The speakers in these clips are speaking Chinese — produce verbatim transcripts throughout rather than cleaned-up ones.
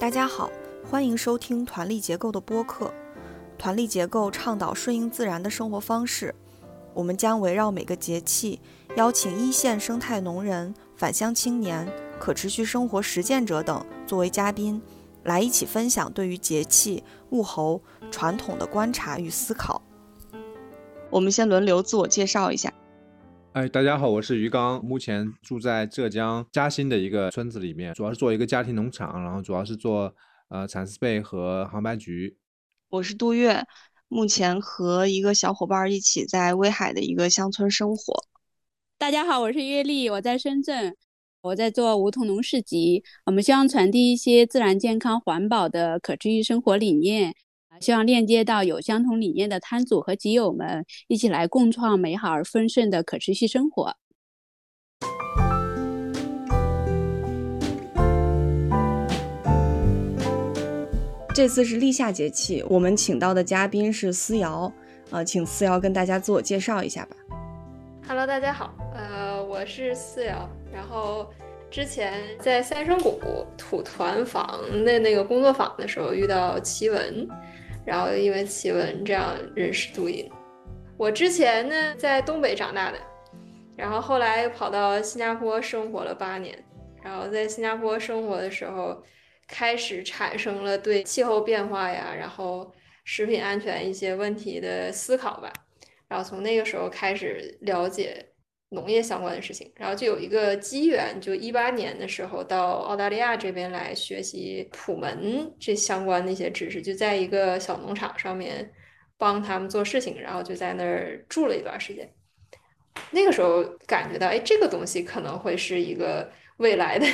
大家好，欢迎收听团力结构的播客。团力结构倡导顺应自然的生活方式，我们将围绕每个节气，邀请一线生态农人、返乡青年、可持续生活实践者等作为嘉宾，来一起分享对于节气、物候、传统的观察与思考。我们先轮流自我介绍一下。哎，大家好，我是于刚，目前住在浙江嘉兴的一个村子里面，主要是做一个家庭农场，然后主要是做呃蚕丝被和杭白菊。我是杜月，目前和一个小伙伴一起在威海的一个乡村生活。大家好，我是月丽，我在深圳，我在做梧桐农市集，我们希望传递一些自然健康环保的可持续生活理念，希望链接到有相同理念的摊主和集友们，一起来共创美好而丰盛的可持续生活。这次是立夏节气，我们请到的嘉宾是思瑶，呃，请思瑶跟大家自我介绍一下吧。Hello， 大家好，呃，我是思瑶，然后之前在三生谷土团坊的那个工作坊的时候遇到奇文。然后因为奇闻这样认识杜音。我之前呢在东北长大的，然后后来跑到新加坡生活了八年，然后在新加坡生活的时候开始产生了对气候变化呀，然后食品安全一些问题的思考吧，然后从那个时候开始了解农业相关的事情，然后就有一个机缘，就一八年的时候到澳大利亚这边来学习普门这相关的一些知识，就在一个小农场上面帮他们做事情，然后就在那儿住了一段时间。那个时候感觉到，哎，这个东西可能会是一个未来的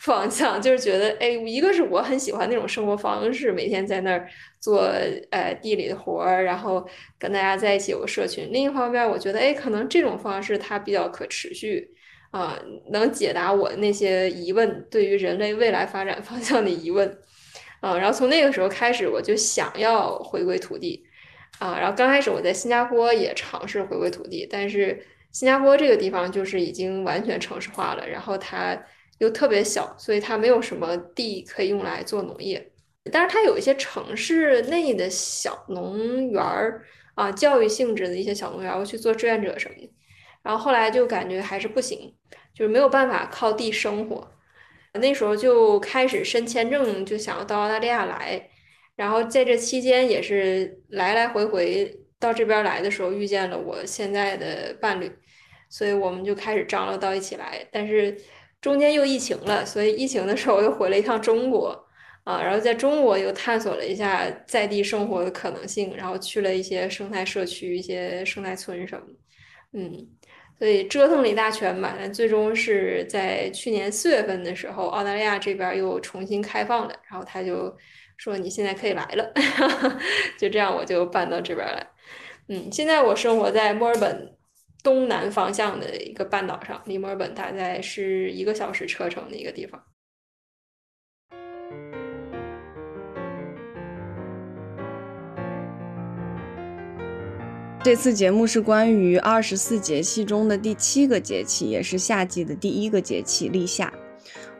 方向，就是觉得，哎，一个是我很喜欢那种生活方式，每天在那儿做呃地里的活儿，然后跟大家在一起有个社群。另一方面，我觉得，哎，可能这种方式它比较可持续，啊、呃，能解答我那些疑问，对于人类未来发展方向的疑问，啊、呃，然后从那个时候开始，我就想要回归土地，啊、呃，然后刚开始我在新加坡也尝试回归土地，但是。新加坡这个地方就是已经完全城市化了，然后它又特别小，所以它没有什么地可以用来做农业，但是它有一些城市内的小农园啊，教育性质的一些小农园，我去做志愿者什么的，然后后来就感觉还是不行，就是没有办法靠地生活，那时候就开始申签证，就想要到澳大利亚来，然后在这期间也是来来回回，到这边来的时候遇见了我现在的伴侣，所以我们就开始张罗到一起来，但是中间又疫情了，所以疫情的时候又回了一趟中国啊，然后在中国又探索了一下在地生活的可能性，然后去了一些生态社区、一些生态村什么，嗯，所以折腾了一大圈吧，但最终是在去年四月份的时候，澳大利亚这边又重新开放了，然后他就说你现在可以来了就这样我就搬到这边来。嗯，现在我生活在墨尔本东南方向的一个半岛上，离墨尔本大概是一个小时车程的一个地方。这次节目是关于二十四节气中的第七个节气，也是夏季的第一个节气立夏。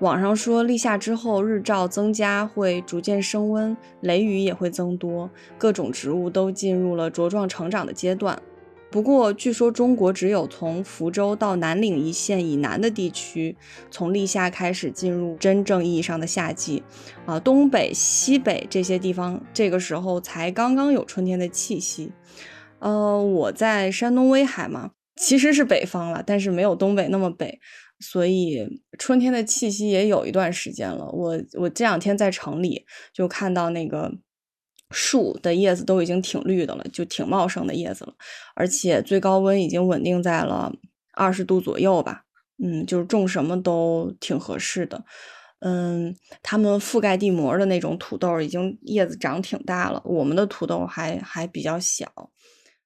网上说立夏之后日照增加，会逐渐升温，雷雨也会增多，各种植物都进入了茁壮成长的阶段。不过据说中国只有从福州到南岭一线以南的地区，从立夏开始进入真正意义上的夏季啊，东北西北这些地方这个时候才刚刚有春天的气息。呃，我在山东威海嘛，其实是北方了，但是没有东北那么北，所以春天的气息也有一段时间了。我我这两天在城里就看到那个树的叶子都已经挺绿的了，就挺茂盛的叶子了，而且最高温已经稳定在了二十度左右吧。嗯，就是种什么都挺合适的。嗯，他们覆盖地膜的那种土豆已经叶子长挺大了，我们的土豆还还比较小。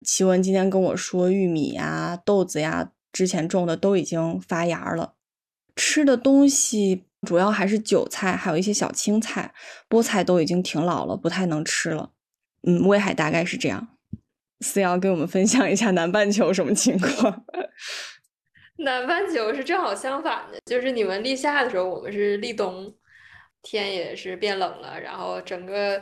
奇文今天跟我说，玉米呀、豆子呀。之前种的都已经发芽了，吃的东西主要还是韭菜，还有一些小青菜，菠菜都已经挺老了，不太能吃了。嗯，威海大概是这样。思瑶给我们分享一下南半球什么情况？南半球是正好相反的，就是你们立夏的时候，我们是立冬。天也是变冷了，然后整个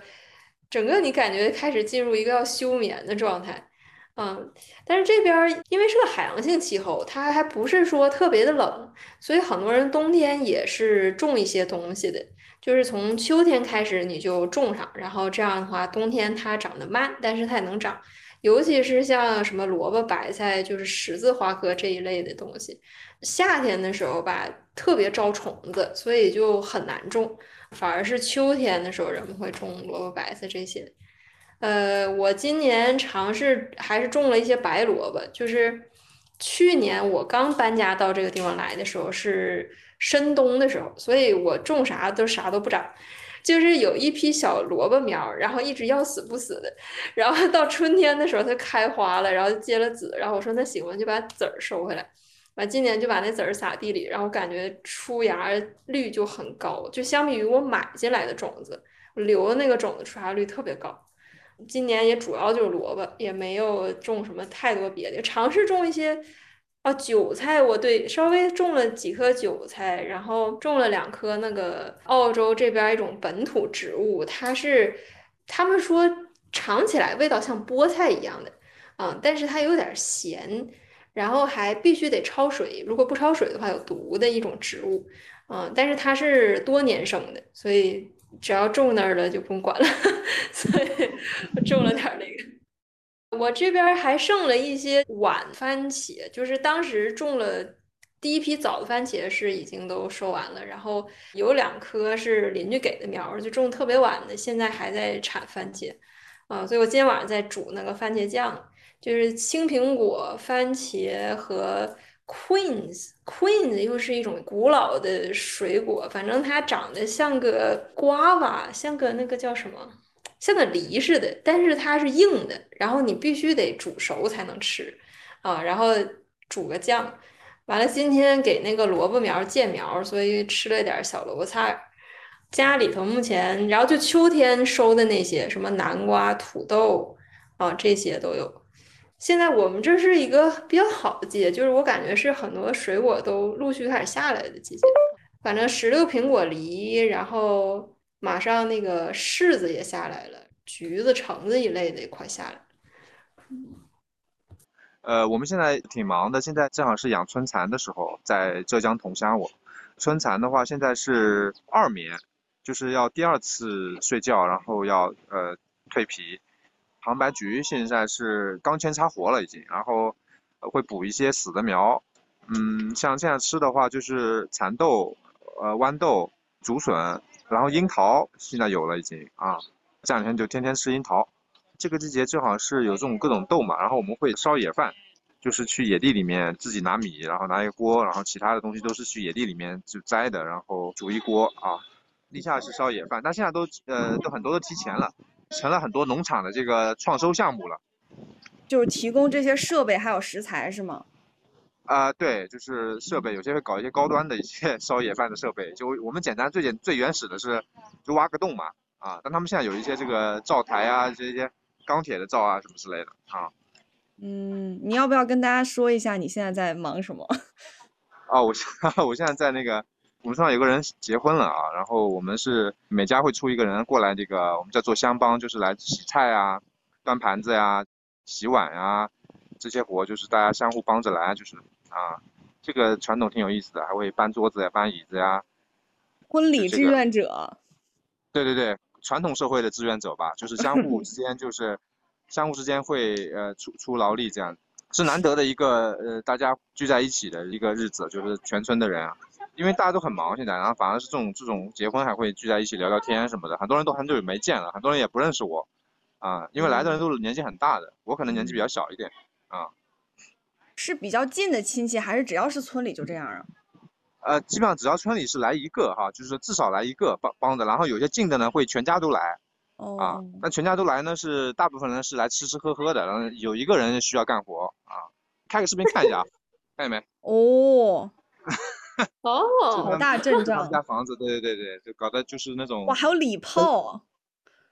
整个你感觉开始进入一个要休眠的状态。嗯，但是这边因为是个海洋性气候，它还不是说特别的冷，所以很多人冬天也是种一些东西的，就是从秋天开始你就种上，然后这样的话冬天它长得慢，但是它也能长，尤其是像什么萝卜白菜，就是十字花科这一类的东西，夏天的时候吧特别招虫子，所以就很难种，反而是秋天的时候人们会种萝卜白菜这些。呃，我今年尝试还是种了一些白萝卜，就是去年我刚搬家到这个地方来的时候是深冬的时候，所以我种啥都啥都不长，就是有一批小萝卜苗，然后一直要死不死的，然后到春天的时候它开花了，然后结了籽，然后我说那行，我就把籽儿收回来，完今年就把那籽儿撒地里，然后感觉出芽率就很高，就相比于我买进来的种子，我留的那个种子出芽率特别高。今年也主要就是萝卜，也没有种什么太多别的，尝试种一些啊韭菜，我对稍微种了几颗韭菜，然后种了两颗那个澳洲这边一种本土植物，它是他们说尝起来味道像菠菜一样的，嗯，但是它有点咸，然后还必须得焯水，如果不焯水的话有毒的一种植物，嗯，但是它是多年生的，所以只要种那儿了就不用管了所以我种了点那个。我这边还剩了一些晚番茄，就是当时种了第一批早的番茄是已经都收完了，然后有两颗是邻居给的苗，就种特别晚的，现在还在产番茄啊、呃，所以我今天晚上在煮那个番茄酱，就是青苹果、番茄和Queens Queens 又是一种古老的水果，反正它长得像个瓜吧，像个那个叫什么，像个梨似的，但是它是硬的，然后你必须得煮熟才能吃啊。然后煮个酱，完了今天给那个萝卜苗建苗，所以吃了点小萝卜菜。家里头目前，然后就秋天收的那些什么南瓜、土豆啊，这些都有。现在我们这是一个比较好的季节，就是我感觉是很多水果都陆续开始下来的季节，反正石榴、苹果、梨，然后马上那个柿子也下来了，橘子、橙子一类的也快下来了。呃，我们现在挺忙的，现在正好是养春蚕的时候，在浙江桐乡我。春蚕的话现在是二眠，就是要第二次睡觉，然后要呃蜕皮。杭白菊现在是刚扦插活了已经，然后会补一些死的苗，嗯，像现在吃的话就是蚕豆、呃豌豆、竹笋，然后樱桃现在有了已经啊，这两天就天天吃樱桃。这个季节正好是有这种各种豆嘛，然后我们会烧野饭，就是去野地里面自己拿米，然后拿一锅，然后其他的东西都是去野地里面就摘的，然后煮一锅啊。地下室烧野饭，但现在都呃都很多都提前了。成了很多农场的这个创收项目了，就是提供这些设备还有食材是吗？啊、呃，对，就是设备，有些会搞一些高端的一些烧野饭的设备，就我们简单最简最原始的是就挖个洞嘛，啊，但他们现在有一些这个灶台啊，这些钢铁的灶啊什么之类的啊。嗯，你要不要跟大家说一下你现在在忙什么？啊，我我现在在那个。我们村上有个人结婚了啊，然后我们是每家会出一个人过来，这个我们叫做乡帮，就是来洗菜啊、端盘子呀、啊、洗碗啊这些活，就是大家相互帮着来，就是啊，这个传统挺有意思的，还会搬桌子呀、搬椅子呀。婚礼志愿者、这个。对对对，传统社会的志愿者吧，就是相互之间就是相互之间会呃出出劳力，这样是难得的一个呃大家聚在一起的一个日子，就是全村的人啊。因为大家都很忙现在，然后反而是这种这种结婚还会聚在一起聊聊天什么的，很多人都很久没见了，很多人也不认识我，啊，因为来的人都是年纪很大的，我可能年纪比较小一点，啊。是比较近的亲戚，还是只要是村里就这样啊？呃，基本上只要村里是来一个哈，就是至少来一个帮帮的，然后有些近的呢会全家都来，啊，那全家都来呢是大部分人是来吃吃喝喝的，然后有一个人需要干活啊，开个视频看一下，看见没？哦。哦，好大阵仗！家房子，对对对对，就搞得就是那种哇，还有礼炮啊、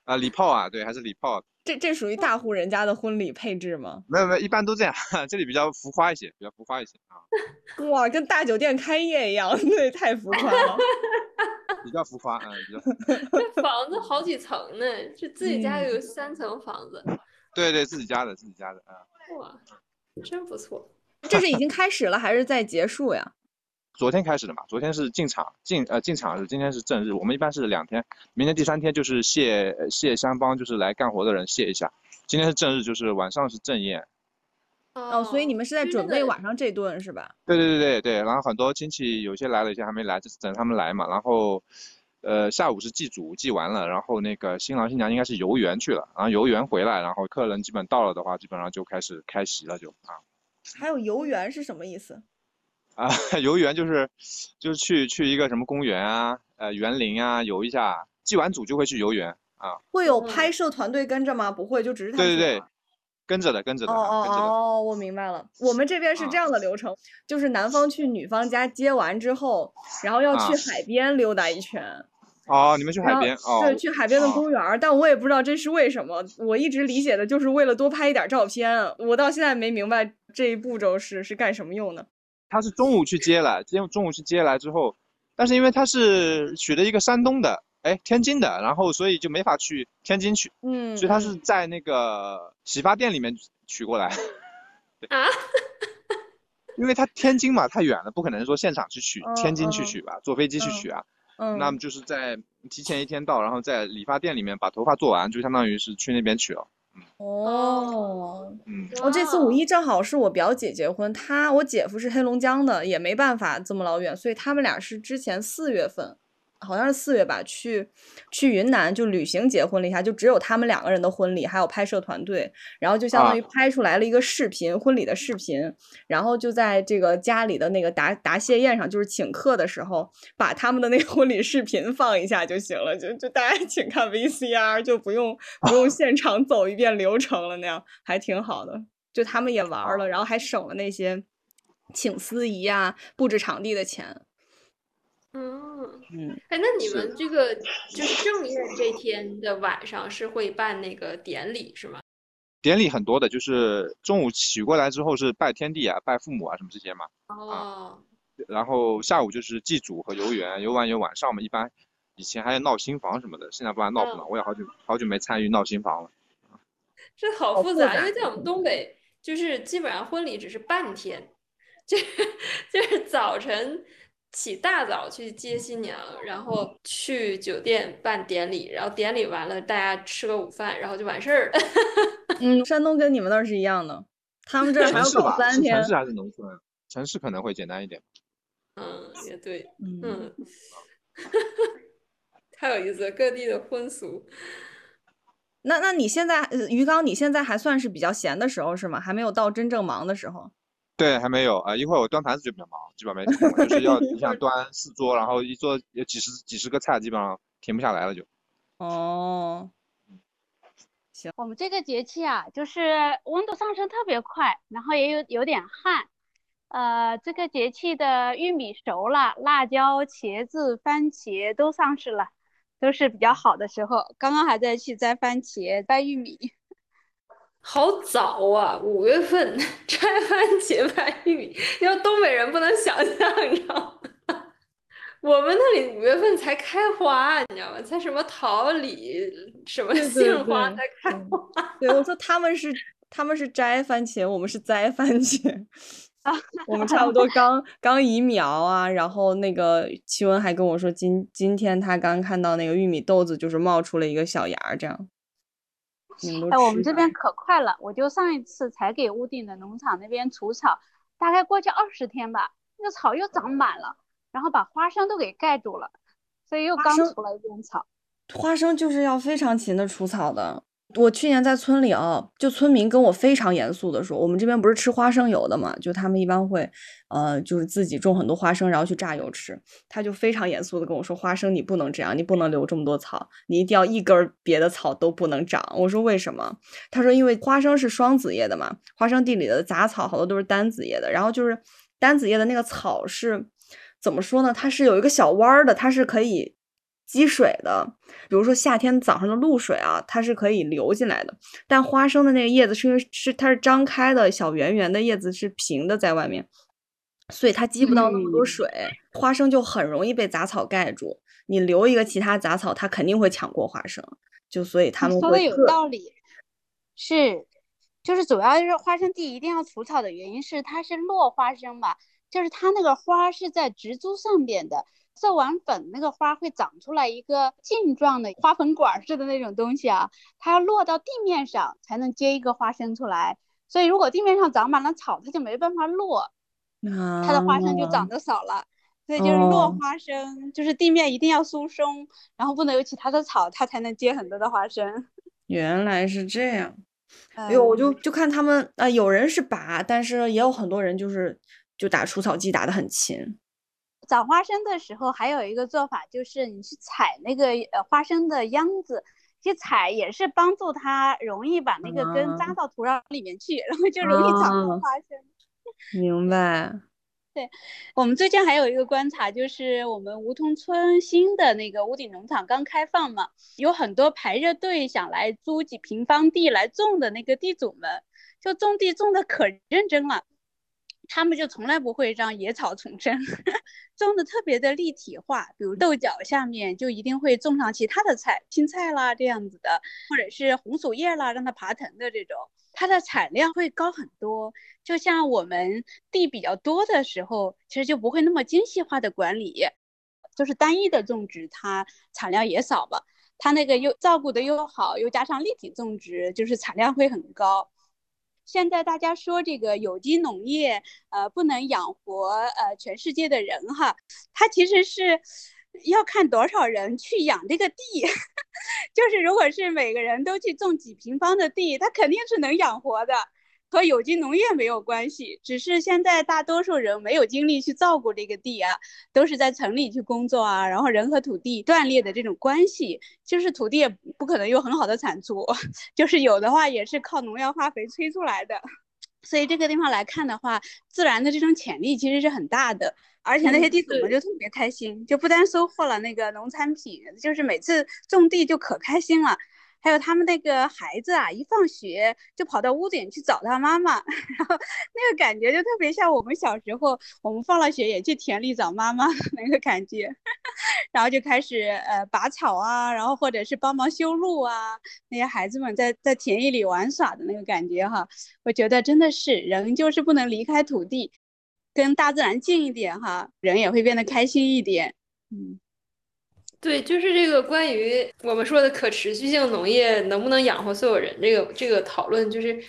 呃，礼炮啊，对，还是礼炮。这这属于大户人家的婚礼配置吗？没有没有，一般都这样，这里比较浮夸一些，比较浮夸一些啊。哇，跟大酒店开业一样，对，太浮夸了。比较浮夸啊，比较。这房子好几层呢，是自己家有三层房子。嗯、对对，自己家的，自己家的啊。哇，真不错。这是已经开始了还是在结束呀？昨天开始的嘛，昨天是进场进呃进场日，今天是正日。我们一般是两天，明天第三天就是谢谢相帮，就是来干活的人谢一下。今天是正日，就是晚上是正宴。哦，所以你们是在准备晚上这顿是吧？对对对对对，然后很多亲戚有些来了，有些还没来，就是等他们来嘛。然后，呃，下午是祭祖，祭完了，然后那个新郎新娘应该是游园去了，然后游园回来，然后客人基本到了的话，基本上就开始开席了就啊。还有游园是什么意思？啊，游园就是，就是去去一个什么公园啊，呃，园林啊游一下。祭完祖就会去游园啊。会有拍摄团队跟着吗？不会，就只是他们。对对对。跟着的，跟着的。哦哦哦，我明白了。我们这边是这样的流程，啊、就是男方去女方家接完之后，然后要去海边溜达一圈。啊、哦，你们去海边？哦，对，去海边的公园、哦。但我也不知道这是为什么，我一直理解的就是为了多拍一点照片。我到现在没明白这一步骤是是干什么用的。他是中午去接来，今天中午去接来之后，但是因为他是娶了一个山东的。哎，天津的，然后所以就没法去天津取，嗯，所以他是在那个洗发店里面取过来，啊，因为他天津嘛，太远了，不可能说现场去取，哦、天津去取吧、哦，坐飞机去取啊，嗯，那么就是在提前一天到，然后在理发店里面把头发做完，就相当于是去那边取了。哦，嗯，我、哦、这次五一正好是我表姐结婚，她我姐夫是黑龙江的，也没办法这么老远，所以他们俩是之前四月份。好像是四月吧，去去云南就旅行结婚了一下，就只有他们两个人的婚礼，还有拍摄团队，然后就相当于拍出来了一个视频，啊、婚礼的视频，然后就在这个家里的那个答答谢宴上，就是请客的时候，把他们的那个婚礼视频放一下就行了，就就大家请看 V C R， 就不用不用现场走一遍流程了，那样还挺好的，就他们也玩了，然后还省了那些请司仪啊、布置场地的钱。嗯嗯，哎，那你们这个就是正月这天的晚上是会办那个典礼是吗？典礼很多的，就是中午取过来之后是拜天地啊、拜父母啊什么这些嘛。哦、啊。然后下午就是祭祖和游园，游完游晚上嘛，一般以前还有闹新房什么的，现在不还闹不了、哦，我也好久好久没参与闹新房了。这好复杂，因为在我们东北，就是基本上婚礼只是半天，就是就是早晨。起大早去接新娘，然后去酒店办典礼，然后典礼完了大家吃个午饭，然后就完事儿了。嗯，山东跟你们那儿是一样的，他们这儿还要搞三天。城市还是农村？城市可能会简单一点。嗯，也对。嗯，太有意思了，各地的婚俗。那那你现在于刚，你现在还算是比较闲的时候是吗？还没有到真正忙的时候。对，还没有啊、呃！一会儿我端盘子就比较忙，基本没停过，就是要你想端四桌，然后一桌有几十几十个菜，基本上停不下来了就。哦，行。我们这个节气啊，就是温度上升特别快，然后也有有点旱。呃，这个节气的玉米熟了，辣椒、茄子、番茄都上市了，都是比较好的时候。刚刚还在去摘番茄、摘玉米。好早啊！五月份摘番茄、摘玉米，你要东北人不能想象，你知道吗？我们那里五月份才开花，你知道吗？才什么桃李、什么杏花才开花。对, 对, 对, 对，我说他们是他们是摘番茄，我们是摘番茄。我们差不多刚刚移苗啊，然后那个齐文还跟我说，今今天他刚看到那个玉米豆子，就是冒出了一个小芽，这样。哎，我们这边可快了，我就上一次才给屋顶的农场那边除草，大概过去二十天吧，那个草又长满了，然后把花生都给盖住了，所以又刚除了一遍草。花生就是要非常勤的除草的。我去年在村里啊，就村民跟我非常严肃的说，我们这边不是吃花生油的嘛，就他们一般会，呃，就是自己种很多花生，然后去榨油吃。他就非常严肃的跟我说，花生你不能这样，你不能留这么多草，你一定要一根别的草都不能长。我说为什么？他说因为花生是双子叶的嘛，花生地里的杂草好多都是单子叶的，然后就是单子叶的那个草是怎么说呢？它是有一个小弯的，它是可以。积水的，比如说夏天早上的露水啊，它是可以流进来的。但花生的那个叶子是因为是它是张开的，小圆圆的叶子是平的在外面，所以它积不到那么多水，嗯、花生就很容易被杂草盖住。你留一个其他杂草，它肯定会抢过花生，就所以他们会说的有道理。是，就是主要是花生地一定要除草的原因是它是落花生嘛，就是它那个花是在植株上边的，授完粉那个花会长出来一个茎状的花粉管似的那种东西啊，它要落到地面上才能结一个花生出来，所以如果地面上长满了草，它就没办法落，它的花生就长得少了。所以就是落花生、哦、就是地面一定要疏松，然后不能有其他的草，它才能结很多的花生。原来是这样。哎呦，我就就看他们啊、呃，有人是拔，但是也有很多人就是就打除草剂打得很勤。长花生的时候还有一个做法，就是你去采那个呃花生的秧子，去采也是帮助它容易把那个根扎到土壤里面去、啊、然后就容易长出花生、啊、明白。对，我们最近还有一个观察，就是我们梧桐村新的那个屋顶农场刚开放嘛，有很多排着队想来租几平方地来种的那个地主们，就种地种的可认真了，他们就从来不会让野草丛生，种的特别的立体化，比如豆角下面就一定会种上其他的菜，青菜啦这样子的，或者是红薯叶啦让它爬藤的这种，它的产量会高很多。就像我们地比较多的时候，其实就不会那么精细化的管理，就是单一的种植，它产量也少了，它那个又照顾的又好，又加上立体种植，就是产量会很高。现在大家说这个有机农业呃，不能养活呃全世界的人哈，它其实是要看多少人去养这个地就是如果是每个人都去种几平方的地，它肯定是能养活的，和有机农业没有关系，只是现在大多数人没有精力去照顾这个地啊，都是在城里去工作啊，然后人和土地断裂的这种关系，就是土地也不可能有很好的产出，就是有的话也是靠农药化肥催出来的，所以这个地方来看的话，自然的这种潜力其实是很大的，而且那些地主们就特别开心，就不单收获了那个农产品，就是每次种地就可开心了。还有他们那个孩子啊，一放学就跑到屋顶去找他妈妈，然后那个感觉就特别像我们小时候，我们放了学也去田里找妈妈那个感觉，然后就开始呃拔草啊，然后或者是帮忙修路啊，那些孩子们在在田野里玩耍的那个感觉哈，我觉得真的是人就是不能离开土地，跟大自然近一点哈，人也会变得开心一点，嗯。对，就是这个关于我们说的可持续性农业能不能养活所有人这个这个讨论，就是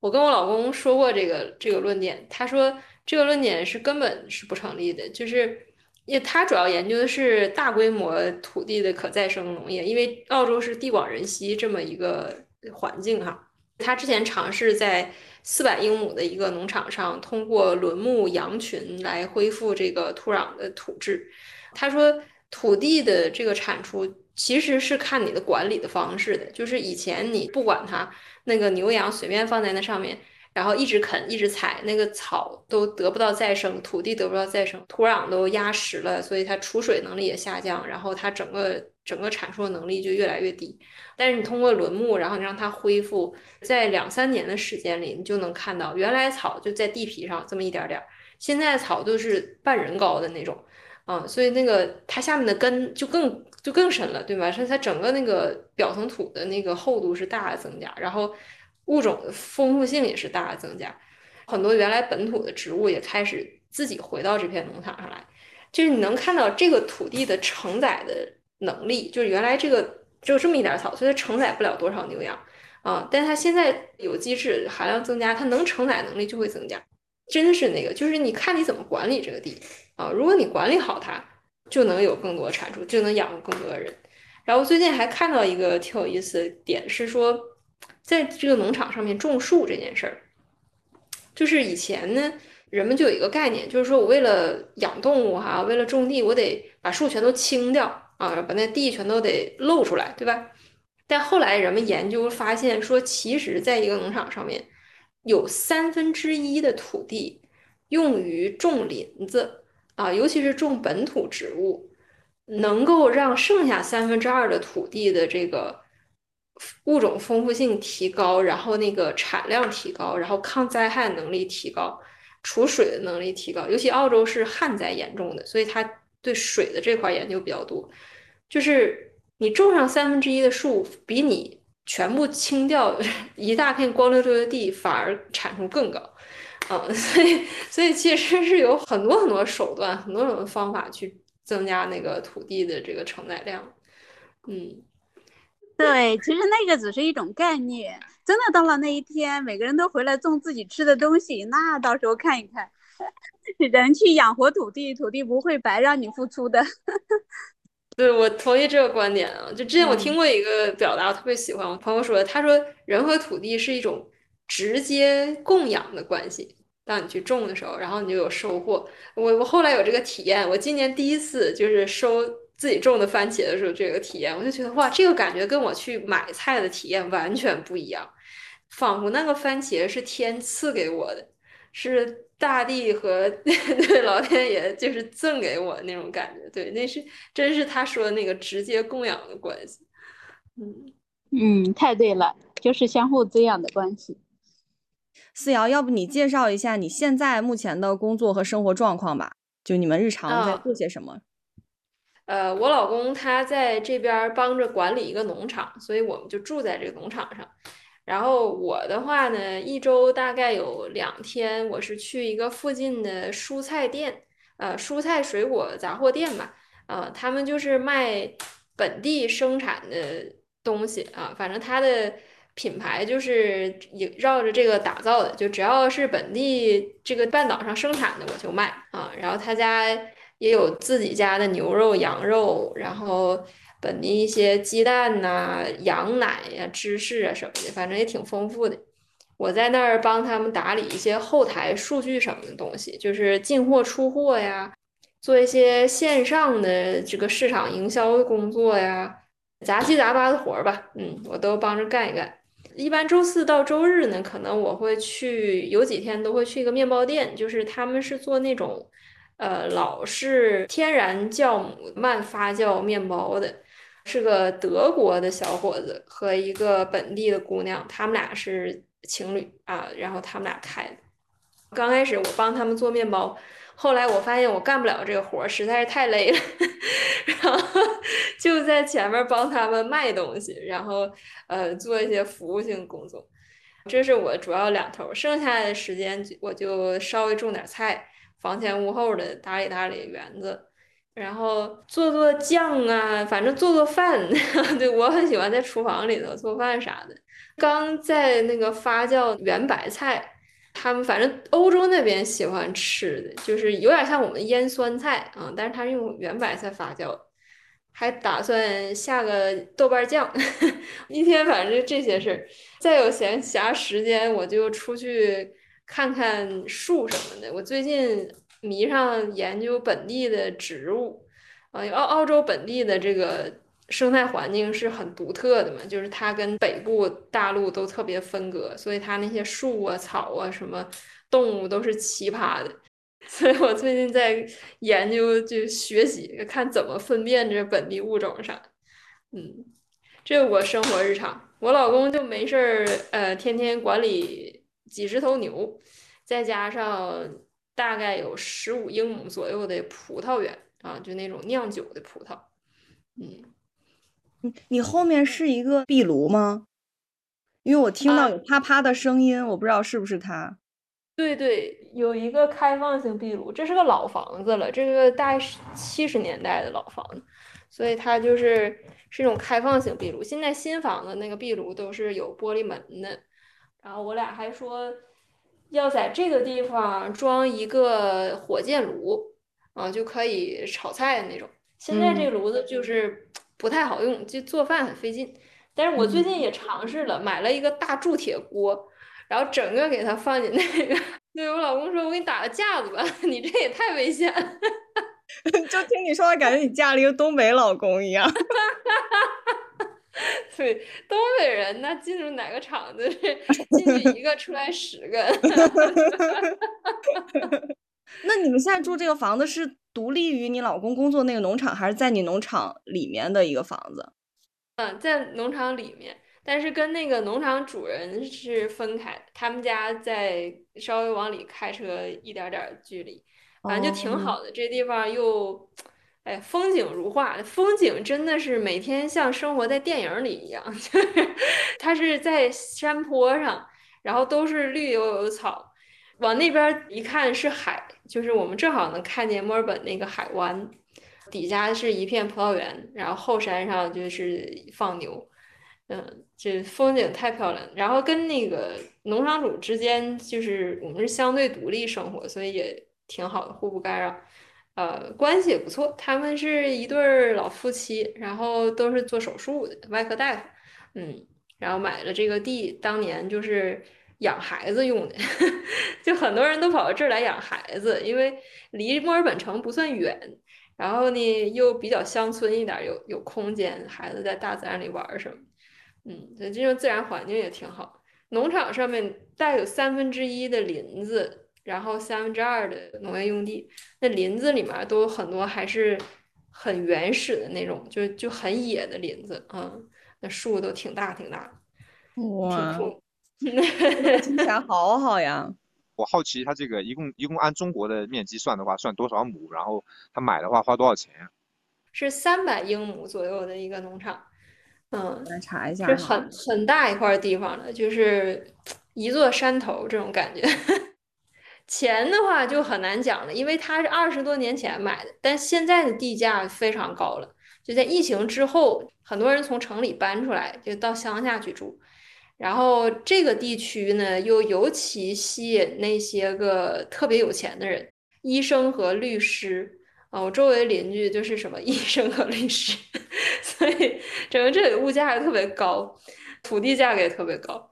我跟我老公说过这个这个论点，他说这个论点是根本是不成立的，就是因为他主要研究的是大规模土地的可再生农业，因为澳洲是地广人稀这么一个环境哈，他之前尝试在四百英亩的一个农场上，通过轮牧羊群来恢复这个土壤的土质，他说。土地的这个产出其实是看你的管理的方式的，就是以前你不管它，那个牛羊随便放在那上面，然后一直啃一直踩，那个草都得不到再生，土地得不到再生，土壤都压实了，所以它储水能力也下降，然后它整个整个产出的能力就越来越低。但是你通过轮牧，然后你让它恢复，在两三年的时间里，你就能看到原来草就在地皮上这么一点点，现在草都是半人高的那种。嗯，所以那个它下面的根就更就更深了，对吧？所以它整个那个表层土的那个厚度是大的增加，然后物种的丰富性也是大的增加，很多原来本土的植物也开始自己回到这片农场上来，就是你能看到这个土地的承载的能力，就是原来这个只有这么一点草，所以它承载不了多少牛羊啊、嗯，但它现在有机质含量增加，它能承载能力就会增加，真的是那个，就是你看你怎么管理这个地。啊，如果你管理好它，就能有更多产出，就能养活更多的人。然后最近还看到一个挺有意思的点是说，在这个农场上面种树这件事儿，就是以前呢，人们就有一个概念，就是说我为了养动物哈、啊，为了种地，我得把树全都清掉啊，把那地全都得露出来，对吧？但后来人们研究发现说，其实在一个农场上面，有三分之一的土地用于种林子。啊，尤其是种本土植物，能够让剩下三分之二的土地的这个物种丰富性提高，然后那个产量提高，然后抗灾害能力提高，储水的能力提高。尤其澳洲是旱灾严重的，所以它对水的这块研究比较多。就是你种上三分之一的树，比你全部清掉一大片光溜溜的地反而产出更高。嗯，所以所以其实是有很多很多手段，很多种方法去增加那个土地的这个承载量。嗯，对，其实那个只是一种概念，真的到了那一天每个人都回来种自己吃的东西，那到时候看一看，人去养活土地，土地不会白让你付出的。对，我同意这个观点啊。就之前我听过一个表达我特别喜欢，我朋友说他说人和土地是一种直接供养的关系，当你去种的时候，然后你就有收获。我我后来有这个体验，我今年第一次就是收自己种的番茄的时候，这个体验我就觉得哇，这个感觉跟我去买菜的体验完全不一样，仿佛那个番茄是天赐给我的，是大地和对老天爷就是赠给我那种感觉。对，那是真是他说的那个直接供养的关系。嗯嗯，太对了，就是相互滋养的关系。思瑶，要不你介绍一下你现在目前的工作和生活状况吧，就你们日常在做些什么。呃，我老公他在这边帮着管理一个农场，所以我们就住在这个农场上。然后我的话呢，一周大概有两天我是去一个附近的蔬菜店，呃，蔬菜水果杂货店吧，呃，他们就是卖本地生产的东西啊，反正他的品牌就是绕着这个打造的，就只要是本地这个半岛上生产的我就卖啊。然后他家也有自己家的牛肉、羊肉，然后本地一些鸡蛋呐、啊、羊奶呀、啊、芝士啊什么的，反正也挺丰富的。我在那儿帮他们打理一些后台数据什么的东西，就是进货出货呀，做一些线上的这个市场营销的工作呀，杂七杂八的活吧，嗯，我都帮着干一干。一般周四到周日呢，可能我会去，有几天都会去一个面包店，就是他们是做那种呃老式天然酵母慢发酵面包的，是个德国的小伙子和一个本地的姑娘，他们俩是情侣啊，然后他们俩开的。刚开始我帮他们做面包，后来我发现我干不了这个活，实在是太累了，然后就在前面帮他们卖东西，然后呃做一些服务性工作。这是我主要两头，剩下的时间我就稍微种点菜，房前屋后的打理打理园子，然后做做酱啊，反正做做饭。对，我很喜欢在厨房里头做饭啥的。刚在那个发酵圆白菜，他们反正欧洲那边喜欢吃的就是有点像我们腌酸菜啊、嗯，但是它是用圆白菜发酵的。还打算下个豆瓣酱。一天反正这些事儿，再有闲暇时间我就出去看看树什么的。我最近迷上研究本地的植物啊，澳澳洲本地的这个生态环境是很独特的嘛，就是它跟北部大陆都特别分隔，所以它那些树啊、草啊、什么动物都是奇葩的。所以我最近在研究，就学习看怎么分辨这本地物种啥。嗯，这我生活日常。我老公就没事儿，呃，天天管理几十头牛，再加上大概有十五英亩左右的葡萄园啊，就那种酿酒的葡萄。嗯。你后面是一个壁炉吗？因为我听到有啪啪的声音、啊、我不知道是不是它。对对，有一个开放性壁炉，这是个老房子了，这个大概七十年代的老房子，所以它就是是一种开放性壁炉。现在新房子那个壁炉都是有玻璃门的，然后我俩还说要在这个地方装一个火箭炉啊，就可以炒菜的那种。现在这炉子就是、嗯不太好用，就做饭很费劲。但是我最近也尝试了，买了一个大铸铁锅，然后整个给它放进那个。对，我老公说我给你打个架子吧，你这也太危险了。就听你说话感觉你嫁了一个东北老公一样。对，东北人那进入哪个厂子进去一个出来十个。那你们现在住这个房子是独立于你老公工作那个农场，还是在你农场里面的一个房子？嗯，在农场里面，但是跟那个农场主人是分开的，他们家在稍微往里开车一点点距离，反正就挺好的。哦、这地方又哎，风景如画，风景真的是每天像生活在电影里一样，就是它是在山坡上，然后都是绿油油的草，往那边一看是海，就是我们正好能看见墨尔本那个海湾，底下是一片葡萄园，然后后山上就是放牛，嗯，这风景太漂亮了。然后跟那个农场主之间，就是我们是相对独立生活，所以也挺好的，互不干扰。呃，关系也不错，他们是一对儿老夫妻，然后都是做手术的外科大夫，嗯，然后买了这个地，当年就是养孩子用的，就很多人都跑到这儿来养孩子，因为离墨尔本城不算远，然后呢又比较乡村一点，有有空间，孩子在大自然里玩儿什么，嗯，所以这种自然环境也挺好。农场上面带有三分之一的林子。然后三分之二的农业用地，那林子里面都有很多还是很原始的那种，就就很野的林子啊、嗯，那树都挺大挺大，哇，挺酷，听起来好好呀。我好奇他这个一共一共按中国的面积算的话，算多少亩？然后他买的话花多少钱呀？是三百英亩左右的一个农场，嗯，来查一下，是很很大一块地方了，就是一座山头这种感觉。钱的话就很难讲了，因为它是二十多年前买的，但现在的地价非常高了。就在疫情之后，很多人从城里搬出来，就到乡下去住。然后这个地区呢，又尤其吸引那些个特别有钱的人，医生和律师啊。我周围邻居就是什么医生和律师，所以整个这里物价特别高，土地价格也特别高。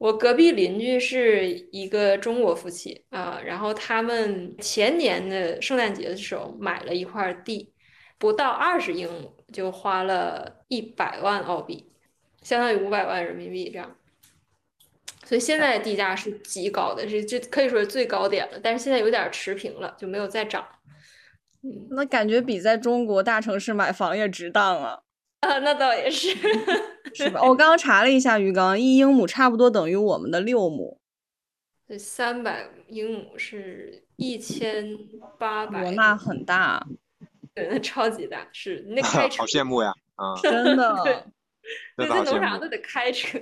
我隔壁邻居是一个中国夫妻啊，然后他们前年的圣诞节的时候买了一块地，不到二十英亩就花了一百万澳币，相当于五百万人民币这样。所以现在的地价是极高的，这这可以说是最高点了，但是现在有点持平了，就没有再涨。嗯，那感觉比在中国大城市买房也值当啊。啊，那倒也是。是吧？我刚刚查了一下鱼缸，一英亩差不多等于我们的六亩。对，三百英亩是一千八百。哇，那很大，对，那超级大，是那开车。好羡慕呀！啊、嗯，真的。对，在农场都得开车。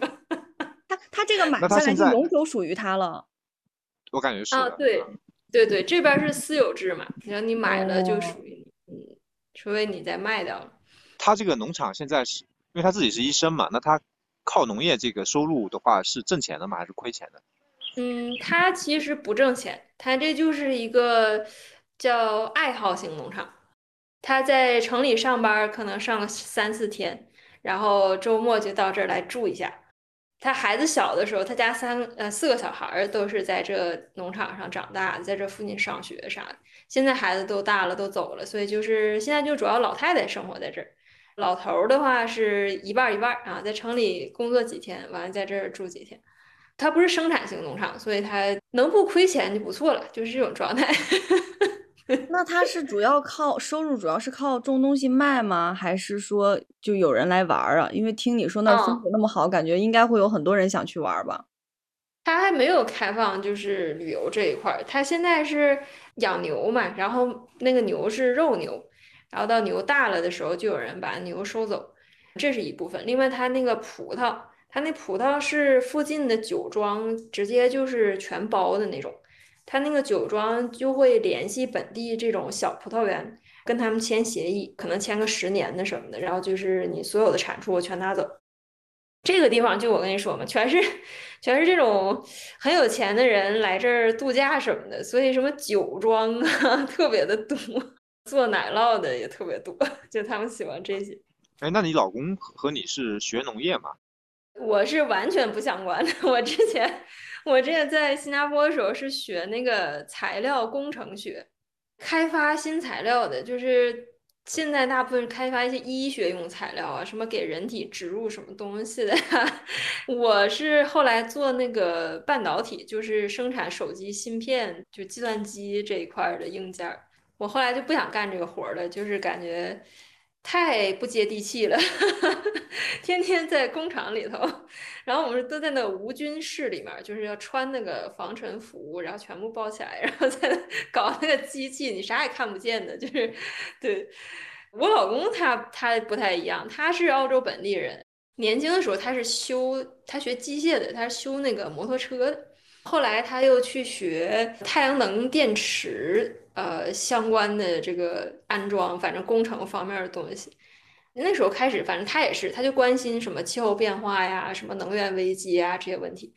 他他这个买下来就永久属于他了。我感觉是。啊，对对对，这边是私有制嘛，然后你买了就属于你，哦、除非你再卖掉了。他这个农场现在是。因为他自己是医生嘛，那他靠农业这个收入的话是挣钱的吗？还是亏钱的？嗯，他其实不挣钱，他这就是一个叫爱好型农场。他在城里上班，可能上个三四天，然后周末就到这儿来住一下。他孩子小的时候，他家三呃四个小孩儿都是在这农场上长大的，在这附近上学啥的。现在孩子都大了，都走了，所以就是现在就主要老太太生活在这儿。老头儿的话是一半儿一半儿啊，在城里工作几天，完了在这儿住几天。他不是生产型农场，所以他能不亏钱就不错了，就是这种状态。那他是主要靠收入，主要是靠种东西卖吗？还是说就有人来玩儿啊？因为听你说那风景那么好，嗯、感觉应该会有很多人想去玩儿吧。他还没有开放就是旅游这一块儿，他现在是养牛嘛，然后那个牛是肉牛。然后到牛大了的时候，就有人把牛收走，这是一部分。另外，它那个葡萄，它那葡萄是附近的酒庄直接就是全包的那种。它那个酒庄就会联系本地这种小葡萄园，跟他们签协议，可能签个十年的什么的。然后就是你所有的产出我全拿走。这个地方就我跟你说嘛，全是全是这种很有钱的人来这儿度假什么的，所以什么酒庄啊特别的多。做奶酪的也特别多，就他们喜欢这些。哎，那你老公和你是学农业吗？我是完全不相关的。我之前，我之前在新加坡的时候是学那个材料工程学，开发新材料的，就是现在大部分开发一些医学用材料啊，什么给人体植入什么东西的呀。我是后来做那个半导体，就是生产手机芯片，就计算机这一块的硬件。我后来就不想干这个活了，就是感觉太不接地气了，天天在工厂里头，然后我们都在那个无菌室里面，就是要穿那个防尘服，然后全部包起来，然后再搞那个机器，你啥也看不见的，就是对。我老公他他不太一样，他是澳洲本地人，年轻的时候他是修他学机械的，他是修那个摩托车的，后来他又去学太阳能电池。呃，相关的这个安装，反正工程方面的东西，那时候开始，反正他也是，他就关心什么气候变化呀，什么能源危机呀这些问题，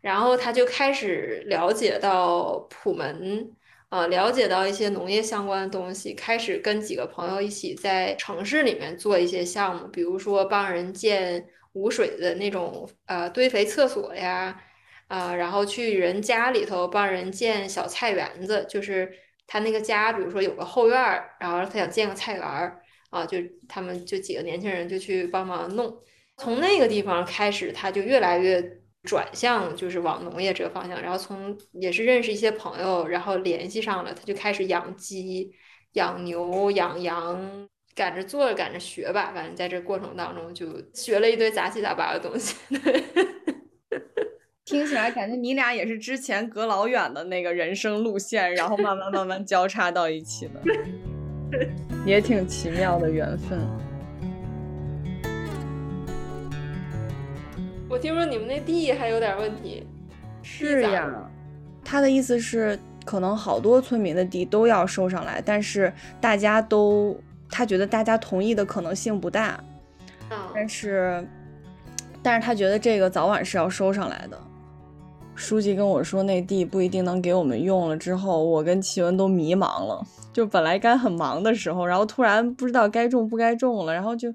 然后他就开始了解到普门，呃，了解到一些农业相关的东西，开始跟几个朋友一起在城市里面做一些项目，比如说帮人建无水的那种呃堆肥厕所呀，啊、呃，然后去人家里头帮人建小菜园子，就是。他那个家，比如说有个后院儿，然后他想建个菜园儿啊，就他们就几个年轻人就去帮忙弄。从那个地方开始，他就越来越转向，就是往农业这个方向。然后从也是认识一些朋友，然后联系上了，他就开始养鸡、养牛、养羊，赶着做着赶着学吧。反正在这过程当中就学了一堆杂七杂八的东西。听起来感觉你俩也是之前隔老远的那个人生路线，然后慢慢慢慢交叉到一起的，也挺奇妙的缘分。我听说你们那地还有点问题。是呀，他的意思是可能好多村民的地都要收上来，但是大家都他觉得大家同意的可能性不大、嗯、但是但是他觉得这个早晚是要收上来的。书记跟我说那地不一定能给我们用了之后，我跟奇文都迷茫了，就本来该很忙的时候，然后突然不知道该种不该种了，然后就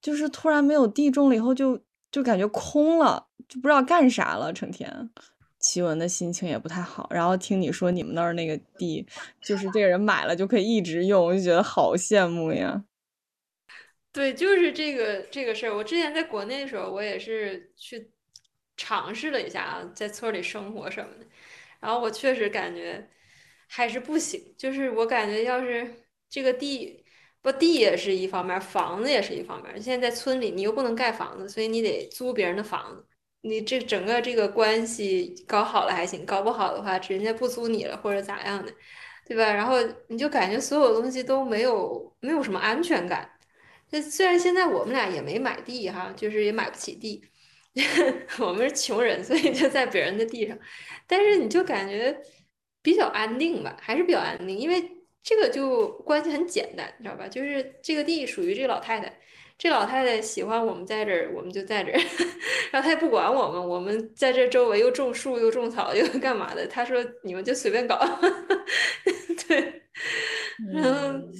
就是突然没有地种了以后就就感觉空了，就不知道干啥了成天。奇文的心情也不太好，然后听你说你们那儿那个地就是这个人买了就可以一直用，我就觉得好羡慕呀。对，就是这个这个事儿。我之前在国内的时候，我也是去尝试了一下啊，在村里生活什么的，然后我确实感觉还是不行。就是我感觉要是这个地，不地也是一方面，房子也是一方面。现在在村里你又不能盖房子，所以你得租别人的房子。你这整个这个关系搞好了还行，搞不好的话，人家不租你了或者咋样的，对吧？然后你就感觉所有东西都没有没有什么安全感。虽然现在我们俩也没买地哈，就是也买不起地，我们是穷人，所以就在别人的地上，但是你就感觉比较安定吧，还是比较安定，因为这个就关系很简单，你知道吧？就是这个地属于这个老太太，这老太太喜欢我们在这儿，我们就在这儿，然后她也不管我们，我们在这周围又种树又种草又干嘛的，她说你们就随便搞，对，然后。嗯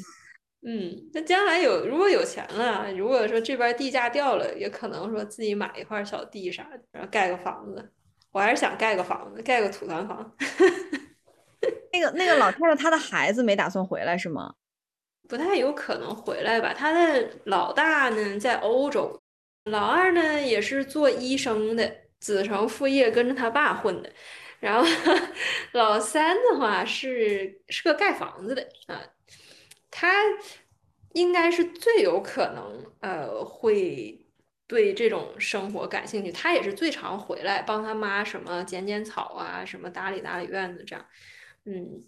嗯，那将来有如果有钱了，如果说这边地价掉了，也可能说自己买一块小地啥的，然后盖个房子。我还是想盖个房子，盖个土团房。那个那个老太太她的孩子没打算回来是吗？不太有可能回来吧。她的老大呢在欧洲，老二呢也是做医生的，子承父业跟着他爸混的。然后老三的话是是个盖房子的啊。他应该是最有可能呃会对这种生活感兴趣，他也是最常回来帮他妈什么剪剪草啊，什么打理打理院子这样。嗯，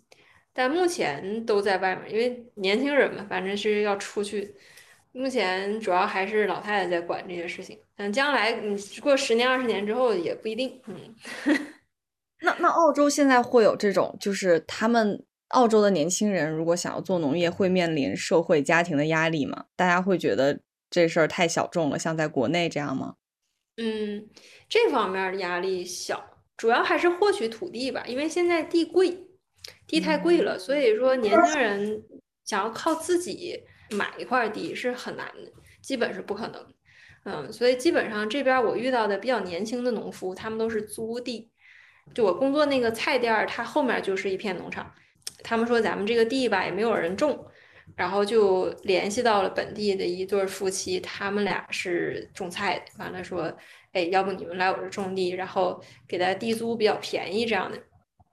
但目前都在外面，因为年轻人嘛，反正是要出去。目前主要还是老太太在管这些事情，但将来你过十年二十年之后也不一定。嗯，那那澳洲现在会有这种，就是他们。澳洲的年轻人如果想要做农业会面临社会家庭的压力吗？大家会觉得这事儿太小众了，像在国内这样吗？嗯，这方面的压力小，主要还是获取土地吧，因为现在地贵，地太贵了、嗯、所以说年轻人想要靠自己买一块地是很难的，基本是不可能。嗯，所以基本上这边我遇到的比较年轻的农夫，他们都是租地，就我工作那个菜店，它后面就是一片农场，他们说咱们这个地吧也没有人种，然后就联系到了本地的一对夫妻，他们俩是种菜的，完了说哎，要不你们来我这种地，然后给他地租比较便宜这样的，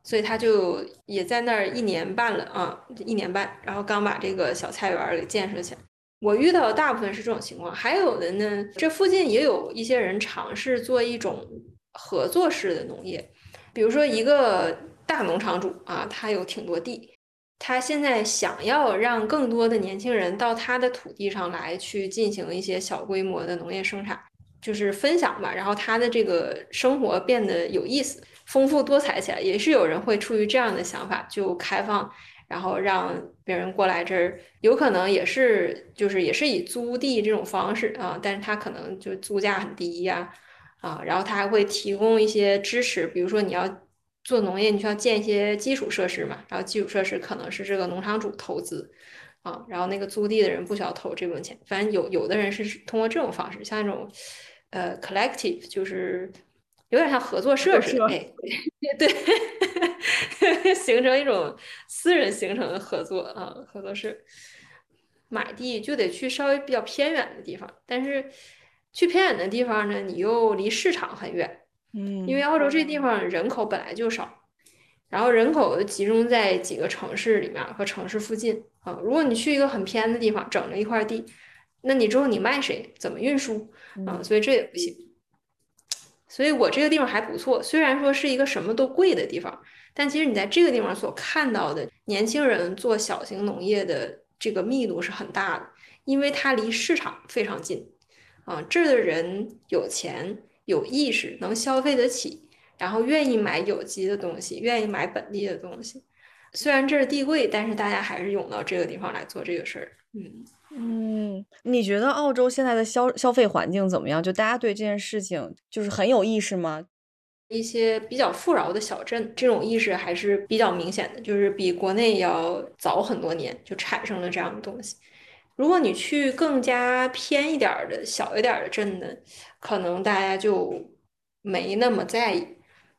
所以他就也在那儿一年半了啊，一年半，然后刚把这个小菜园给建设起来。我遇到的大部分是这种情况。还有的呢，这附近也有一些人尝试做一种合作式的农业，比如说一个大农场主啊，他有挺多地，他现在想要让更多的年轻人到他的土地上来去进行一些小规模的农业生产，就是分享吧，然后他的这个生活变得有意思丰富多彩起来。也是有人会出于这样的想法就开放，然后让别人过来这儿，有可能也是就是也是以租地这种方式啊，但是他可能就租价很低呀、啊，啊，然后他还会提供一些支持，比如说你要做农业，你需要建一些基础设施嘛，然后基础设施可能是这个农场主投资啊，然后那个租地的人不需要投这部分钱，反正有有的人是通过这种方式，像那种呃 collective 就是。有点像合作社似的，哎，对，形成一种私人形成的合作啊，合作社。买地就得去稍微比较偏远的地方，但是去偏远的地方呢，你又离市场很远，嗯，因为澳洲这地方人口本来就少，然后人口集中在几个城市里面和城市附近啊。如果你去一个很偏的地方，整了一块地，那你之后你卖谁？怎么运输啊？所以这也不行。所以我这个地方还不错，虽然说是一个什么都贵的地方，但其实你在这个地方所看到的年轻人做小型农业的这个密度是很大的，因为它离市场非常近啊，这儿的人有钱有意识，能消费得起，然后愿意买有机的东西，愿意买本地的东西。虽然这是地贵，但是大家还是涌到这个地方来做这个事儿。嗯嗯，你觉得澳洲现在的消消费环境怎么样？就大家对这件事情就是很有意识吗？一些比较富饶的小镇，这种意识还是比较明显的，就是比国内要早很多年就产生了这样的东西。如果你去更加偏一点的小一点的镇呢，可能大家就没那么在意。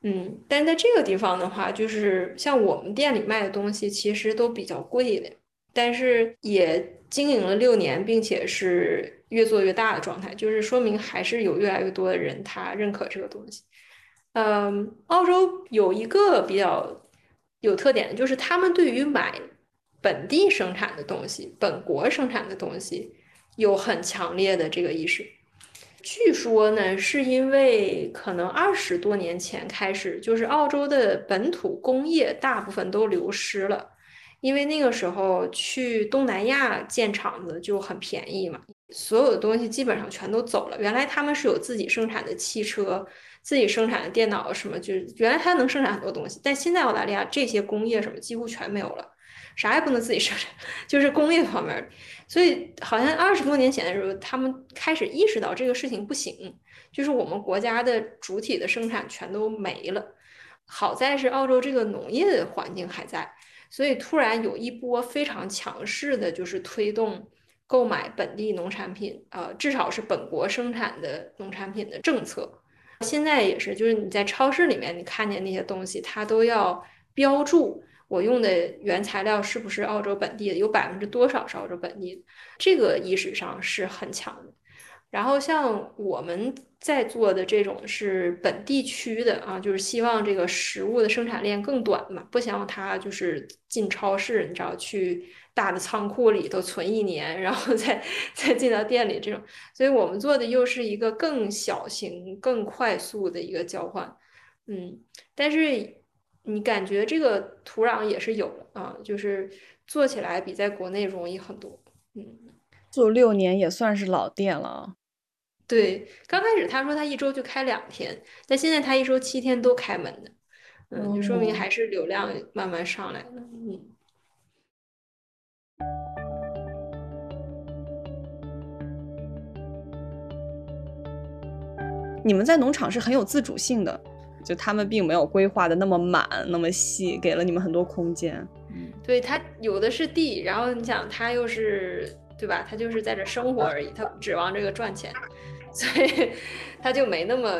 嗯，但是在这个地方的话，就是像我们店里卖的东西其实都比较贵的，但是也经营了六年，并且是越做越大的状态，就是说明还是有越来越多的人他认可这个东西。嗯，澳洲有一个比较有特点，就是他们对于买本地生产的东西，本国生产的东西有很强烈的这个意识。据说呢，是因为可能二十多年前开始，就是澳洲的本土工业大部分都流失了，因为那个时候去东南亚建厂子就很便宜嘛，所有的东西基本上全都走了。原来他们是有自己生产的汽车，自己生产的电脑什么，就是原来他能生产很多东西，但现在澳大利亚这些工业什么几乎全没有了，啥也不能自己生产，就是工业方面。所以好像二十多年前的时候，他们开始意识到这个事情不行，就是我们国家的主体的生产全都没了。好在是澳洲这个农业的环境还在，所以突然有一波非常强势的就是推动购买本地农产品、呃、至少是本国生产的农产品的政策。现在也是，就是你在超市里面你看见那些东西，它都要标注我用的原材料是不是澳洲本地的，有百分之多少是澳洲本地的，这个意识上是很强的。然后像我们在做的这种是本地区的啊，就是希望这个食物的生产链更短嘛，不想让它就是进超市，你知道去大的仓库里头存一年，然后再再进到店里这种。所以我们做的又是一个更小型、更快速的一个交换。嗯，但是你感觉这个土壤也是有了啊，就是做起来比在国内容易很多。嗯，做六年也算是老店了。对，刚开始他说他一周就开两天，但现在他一周七天都开门的，嗯，就说明还是流量慢慢上来了。嗯。你们在农场是很有自主性的。就他们并没有规划的那么满那么细，给了你们很多空间。对，他有的是地，然后你想他又是，对吧，他就是在这生活而已，他指望这个赚钱，所以他就没那么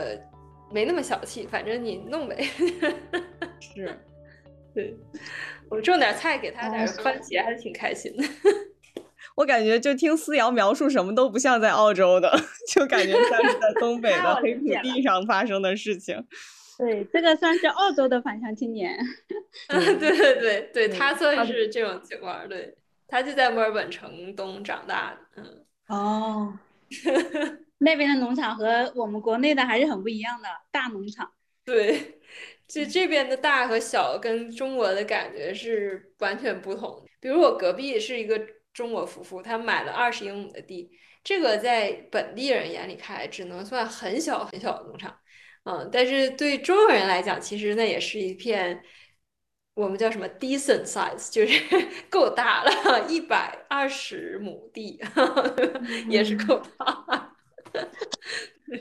没那么小气，反正你弄呗。是，对，我种点菜给他点番茄还是挺开心的。我感觉就听思瑶描述什么都不像在澳洲的，就感觉像是在东北的黑土地上发生的事情。对，这个算是澳洲的返乡青年。对对对对，他算是这种情况。对，他就在墨尔本城东长大的。嗯，哦，那边的农场和我们国内的还是很不一样的，大农场。对，就这边的大和小跟中国的感觉是完全不同的。比如我隔壁是一个中国夫妇，他买了二十英亩的地，这个在本地人眼里看来只能算很小很小的农场，嗯，但是对中国人来讲，其实那也是一片我们叫什么 decent size， 就是够大了，一百二十亩地也是够大。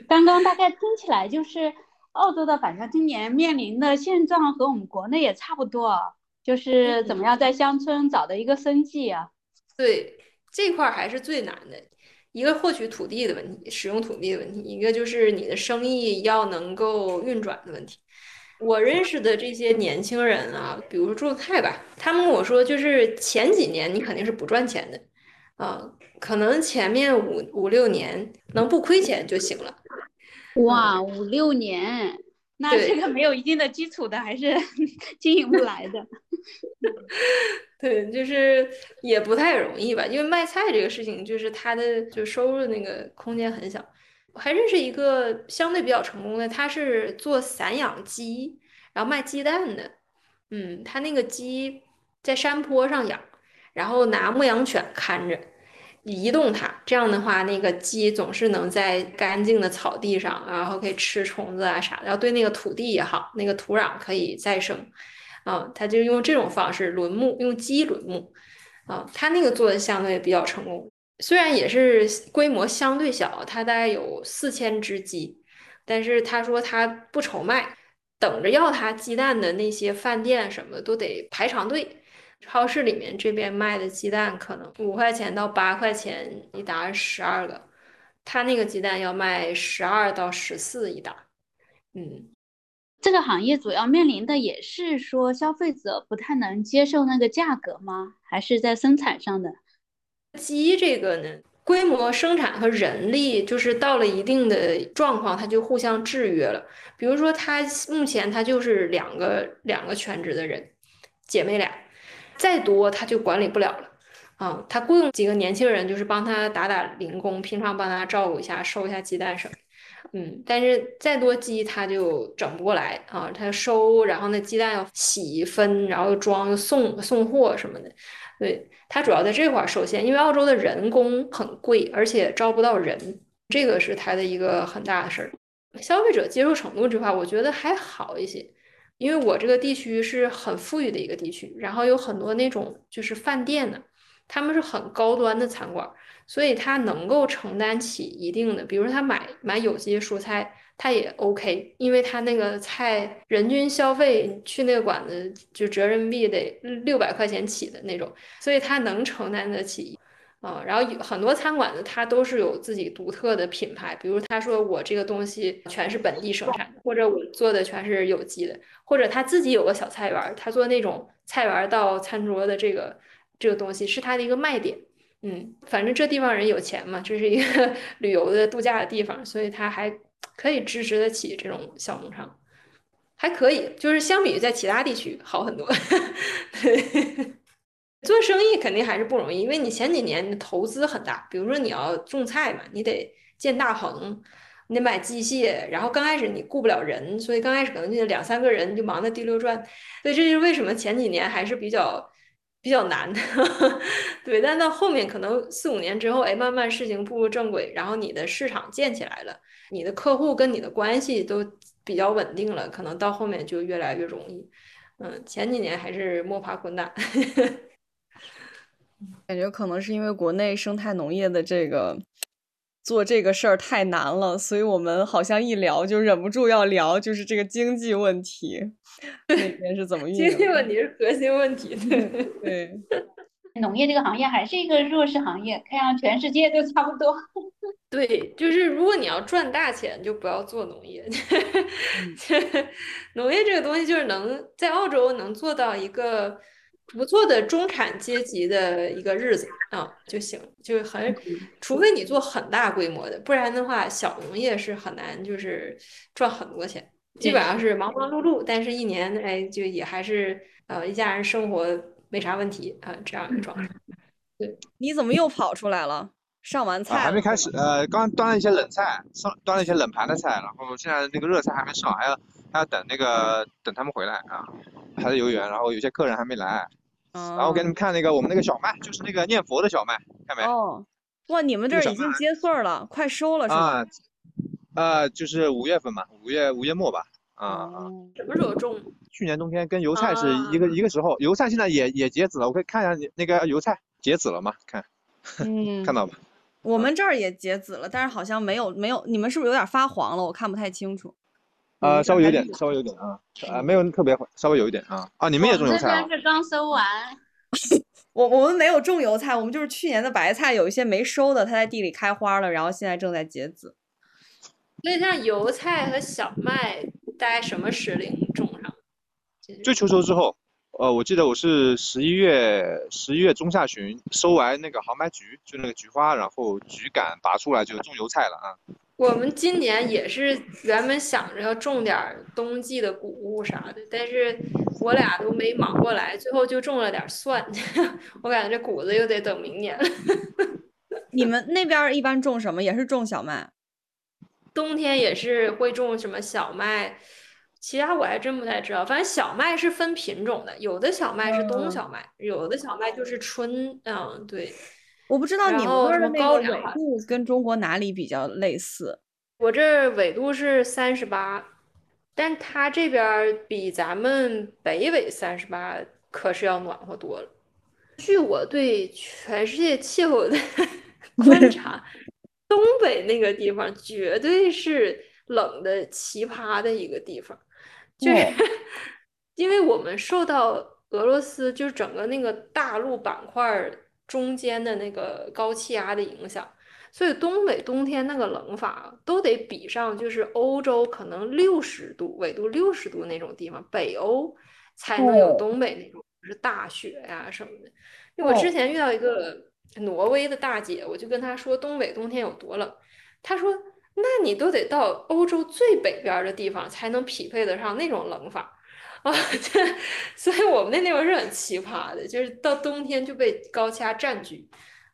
刚刚大概听起来就是澳洲的板上青年面临的现状和我们国内也差不多，就是怎么样在乡村找到一个生计啊。对，这块还是最难的，一个获取土地的问题，使用土地的问题，一个就是你的生意要能够运转的问题。我认识的这些年轻人啊，比如说种菜吧，他们跟我说，就是前几年你肯定是不赚钱的，啊、呃，可能前面五五六年能不亏钱就行了。哇，五六年，那这个没有一定的基础的还是经营不来的。对，就是也不太容易吧，因为卖菜这个事情，就是它的就收入那个空间很小。我还认识一个相对比较成功的，他是做散养鸡，然后卖鸡蛋的。嗯，他那个鸡在山坡上养，然后拿牧羊犬看着，移动它，这样的话那个鸡总是能在干净的草地上，然后可以吃虫子啊啥的，然后对那个土地也好，那个土壤可以再生啊、呃，他就用这种方式轮牧，用鸡轮牧啊、呃，他那个做的相对比较成功，虽然也是规模相对小，他大概有四千只鸡，但是他说他不愁卖，等着要他鸡蛋的那些饭店什么都得排长队。超市里面这边卖的鸡蛋可能五块钱到八块钱一打十二个，他那个鸡蛋要卖十二到十四一打。嗯，这个行业主要面临的也是说消费者不太能接受那个价格吗？还是在生产上的？鸡这个呢，规模生产和人力就是到了一定的状况，它就互相制约了。比如说，他目前他就是两个两个全职的人，姐妹俩。再多他就管理不了了，啊、嗯，他雇佣几个年轻人，就是帮他打打零工，平常帮他照顾一下，收一下鸡蛋什么，嗯，但是再多鸡他就整不过来啊、嗯，他收，然后那鸡蛋要洗分，然后又装又送送货什么的，对，他主要在这块受限，因为澳洲的人工很贵，而且招不到人，这个是他的一个很大的事儿。消费者接受程度这块，我觉得还好一些。因为我这个地区是很富裕的一个地区，然后有很多那种就是饭店呢，他们是很高端的餐馆，所以他能够承担起一定的，比如说他买买有机蔬菜，他也 OK， 因为他那个菜人均消费去那个馆子就折人民币得六百块钱起的那种，所以他能承担得起。嗯，然后很多餐馆的它都是有自己独特的品牌，比如他说我这个东西全是本地生产的，或者我做的全是有机的，或者他自己有个小菜园，他做那种菜园到餐桌的这个这个东西是他的一个卖点。嗯，反正这地方人有钱嘛，这是一个旅游的度假的地方，所以他还可以支持得起这种小农场，还可以，就是相比于在其他地区好很多。对。做生意肯定还是不容易，因为你前几年投资很大，比如说你要种菜嘛，你得建大棚，你得买机械，然后刚开始你雇不了人，所以刚开始可能就两三个人就忙得滴溜转，所以这就是为什么前几年还是比较比较难的。对，但到后面可能四五年之后，哎，慢慢事情步入正轨，然后你的市场建起来了，你的客户跟你的关系都比较稳定了，可能到后面就越来越容易。嗯，前几年还是摸爬滚打。感觉可能是因为国内生态农业的这个做这个事儿太难了，所以我们好像一聊就忍不住要聊，就是这个经济问题那边是怎么运营的。经济问题是核心问题。对， 对，农业这个行业还是一个弱势行业，看上全世界都差不多。对，就是如果你要赚大钱就不要做农业。农业这个东西就是能在澳洲能做到一个不错的中产阶级的一个日子啊就行，就很，除非你做很大规模的，不然的话小农业是很难，就是赚很多钱，基本上是忙忙碌碌，但是一年哎就也还是呃一家人生活没啥问题啊、呃、这样一个状态。对，你怎么又跑出来了？上完菜、啊、还没开始，呃，刚端了一些冷菜，上端了一些冷盘的菜，然后现在那个热菜还没上，还要还要等那个等他们回来啊，还在游园，然后有些客人还没来，嗯、然后给你们看那个我们那个小麦，就是那个念佛的小麦，看没？哦，哇，你们这儿已经结穗了，快收了是吧？啊、呃，就是五月份嘛，五月五月末吧。啊、嗯，什么时候种？去年冬天跟油菜是一个、啊、一个时候，油菜现在也也结籽了，我可以看一下那个油菜结籽了吗？看，嗯、看到吗？我们这儿也结籽了，但是好像没有没有，你们是不是有点发黄了？我看不太清楚。呃，稍微有点，稍微有点啊，啊、呃，没有特别，稍微有一点啊啊，你们也种油菜啊？我们这边是刚收完。我我们没有种油菜，我们就是去年的白菜有一些没收的，它在地里开花了，然后现在正在结籽。所以像油菜和小麦大概什么时龄种上？就秋收之后，呃，我记得我是十一月十一月中下旬收完那个杭白菊，就那个菊花，然后菊杆拔出来就种油菜了啊。我们今年也是原本想着要种点冬季的谷物啥的，但是我俩都没忙过来，最后就种了点蒜。我感觉这谷子又得等明年了。你们那边一般种什么？也是种小麦？冬天也是会种什么小麦，其他我还真不太知道。反正小麦是分品种的，有的小麦是冬小麦，嗯、有的小麦就是春。嗯，对。我不知道你们的那个纬度跟中国哪里比较类似？我这纬度是三十八，但它这边比咱们北纬三十八可是要暖和多了。据我对全世界气候的观察。东北那个地方绝对是冷的奇葩的一个地方，就是因为我们受到俄罗斯就是整个那个大陆板块中间的那个高气压的影响，所以东北冬天那个冷法都得比上就是欧洲可能六十度纬度六十度那种地方，北欧才能有东北那种就是大雪呀、啊、什么的。因为我之前遇到一个挪威的大姐，我就跟她说东北冬天有多冷，她说那你都得到欧洲最北边的地方才能匹配得上那种冷法啊，所以我们那地方是很奇葩的，就是到冬天就被高气压占据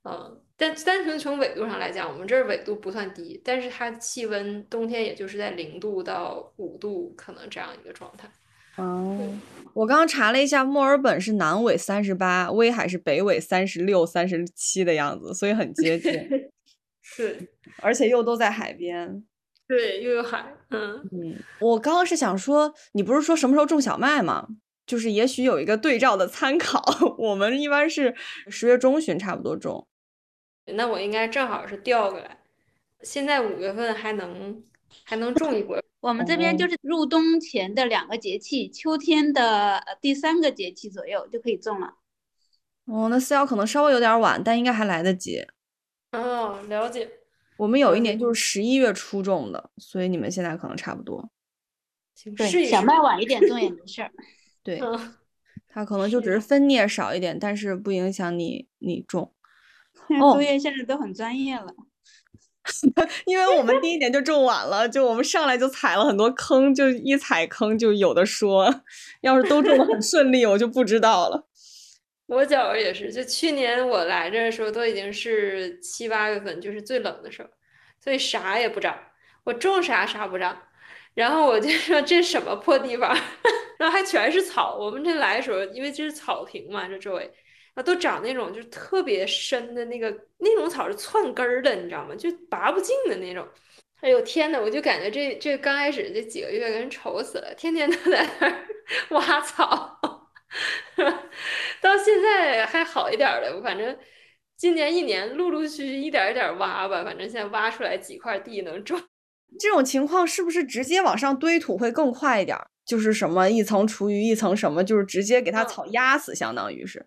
啊。但单纯从纬度上来讲，我们这纬度不算低，但是它气温冬天也就是在零度到五度可能这样一个状态。哦，我刚刚查了一下，墨尔本是南纬三十八，威海是北纬三十六、三十七的样子，所以很接近。是，而且又都在海边。对，又有海。嗯嗯，我刚刚是想说，你不是说什么时候种小麦吗？就是也许有一个对照的参考。我们一般是十月中旬差不多种。那我应该正好是调过来。现在五月份还能还能种一波。我们这边就是入冬前的两个节气，秋天的第三个节气左右就可以种了。哦，那四幺可能稍微有点晚，但应该还来得及。哦，了解。我们有一年就是十一月初种的，所以你们现在可能差不多。对，小麦晚一点种也没事儿。对，它可能就只是分蘖少一点，但是不影响你你种。作业现在都很专业了。因为我们第一年就种晚了，就我们上来就踩了很多坑，就一踩坑就有的说。要是都种得很顺利，我就不知道了。我觉着也是，就去年我来这的时候都已经是七八月份，就是最冷的时候，所以啥也不长，我种啥啥不长。然后我就说这什么破地方，然后还全是草。我们这来的时候，因为这是草坪嘛，这周围。都长那种就是特别深的那个那种草，是窜根儿的，你知道吗？就拔不尽的那种。哎呦天哪，我就感觉这这刚开始这几个月给人愁死了，天天都在那儿挖草。到现在还好一点儿的，反正今年一年陆陆续续一点一点挖吧，反正现在挖出来几块地能种。这种情况是不是直接往上堆土会更快一点？就是什么一层厨余一层什么，就是直接给它草压死，相当于是。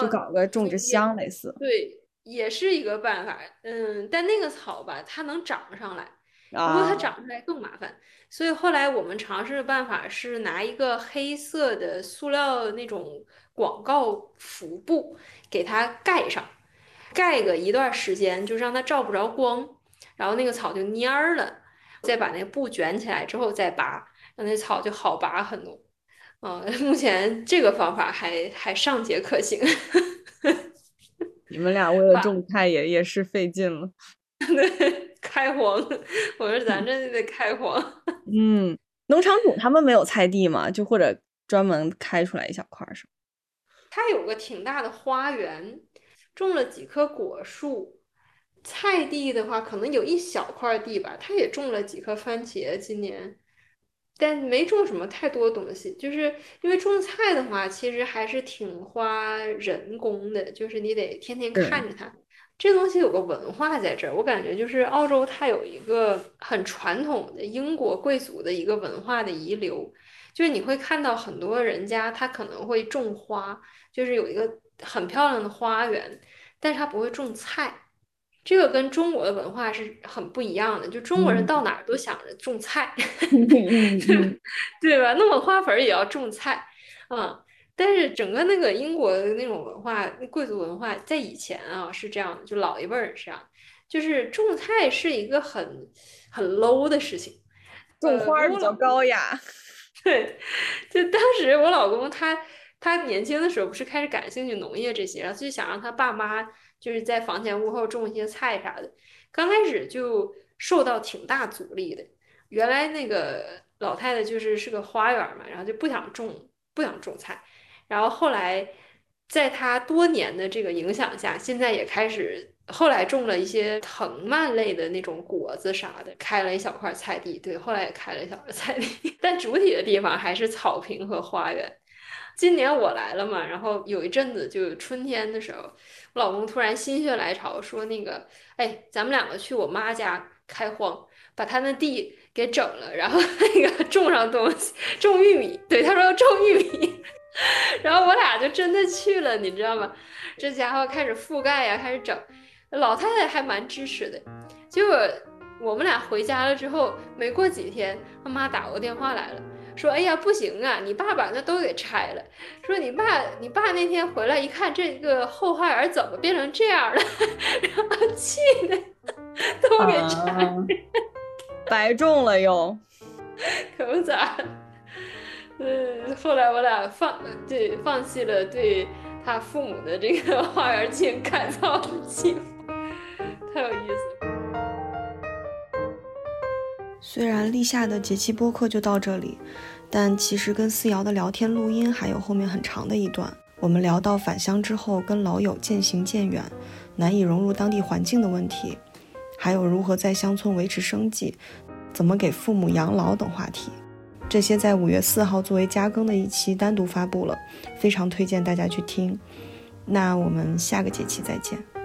就搞个种植箱类似、嗯、对，也是一个办法。嗯，但那个草吧它能长上来，不过它长出来更麻烦、啊、所以后来我们尝试的办法是拿一个黑色的塑料那种广告服布给它盖上，盖个一段时间就让它照不着光，然后那个草就蔫了，再把那个布卷起来之后再拔，让那草就好拔很多。嗯，目前这个方法还还尚且可行。你们俩为了种菜也也是费劲了。对，开荒，我说咱这就得开荒。嗯，农场主他们没有菜地嘛，就或者专门开出来一小块什么。他有个挺大的花园，种了几棵果树。菜地的话，可能有一小块地吧，他也种了几棵番茄，今年。但没种什么太多东西，就是因为种菜的话其实还是挺花人工的，就是你得天天看着它、嗯、这东西有个文化在这儿，我感觉就是澳洲它有一个很传统的英国贵族的一个文化的遗留，就是你会看到很多人家他可能会种花，就是有一个很漂亮的花园，但是他不会种菜，这个跟中国的文化是很不一样的，就中国人到哪儿都想着种菜、嗯、对吧，弄个花盆也要种菜、嗯、但是整个那个英国的那种文化，贵族文化在以前啊是这样的，就老一辈儿是这样，就是种菜是一个很很 low 的事情，种花比较高雅、呃、对，就当时我老公他他年轻的时候不是开始感兴趣农业这些，然后就想让他爸妈就是在房前屋后种一些菜啥的，刚开始就受到挺大阻力的。原来那个老太太就是是个花园嘛，然后就不想种不想种菜，然后后来在她多年的这个影响下，现在也开始后来种了一些藤蔓类的那种果子啥的，开了一小块菜地，对，后来也开了一小块菜地，但主体的地方还是草坪和花园。今年我来了嘛，然后有一阵子就春天的时候，我老公突然心血来潮说那个，哎，咱们两个去我妈家开荒，把她那地给整了，然后那个种上东西，种玉米。对，他说要种玉米，然后我俩就真的去了，你知道吗？这家伙开始覆盖呀、啊，开始整，老太太还蛮支持的。结果我们俩回家了之后，没过几天，他妈打过电话来了。说哎呀不行啊，你爸把那都给拆了，说你爸你爸那天回来一看这个后花园怎么变成这样了，然后气的都给拆了、啊、白种了又可不咋。嗯，后来我俩放对放弃了对他父母的这个花园进行改造的计划，太有意思了。虽然立夏的节气播客就到这里，但其实跟思瑶的聊天录音还有后面很长的一段，我们聊到返乡之后跟老友渐行渐远，难以融入当地环境的问题，还有如何在乡村维持生计，怎么给父母养老等话题，这些在五月四号作为加更的一期单独发布了，非常推荐大家去听。那我们下个节期再见。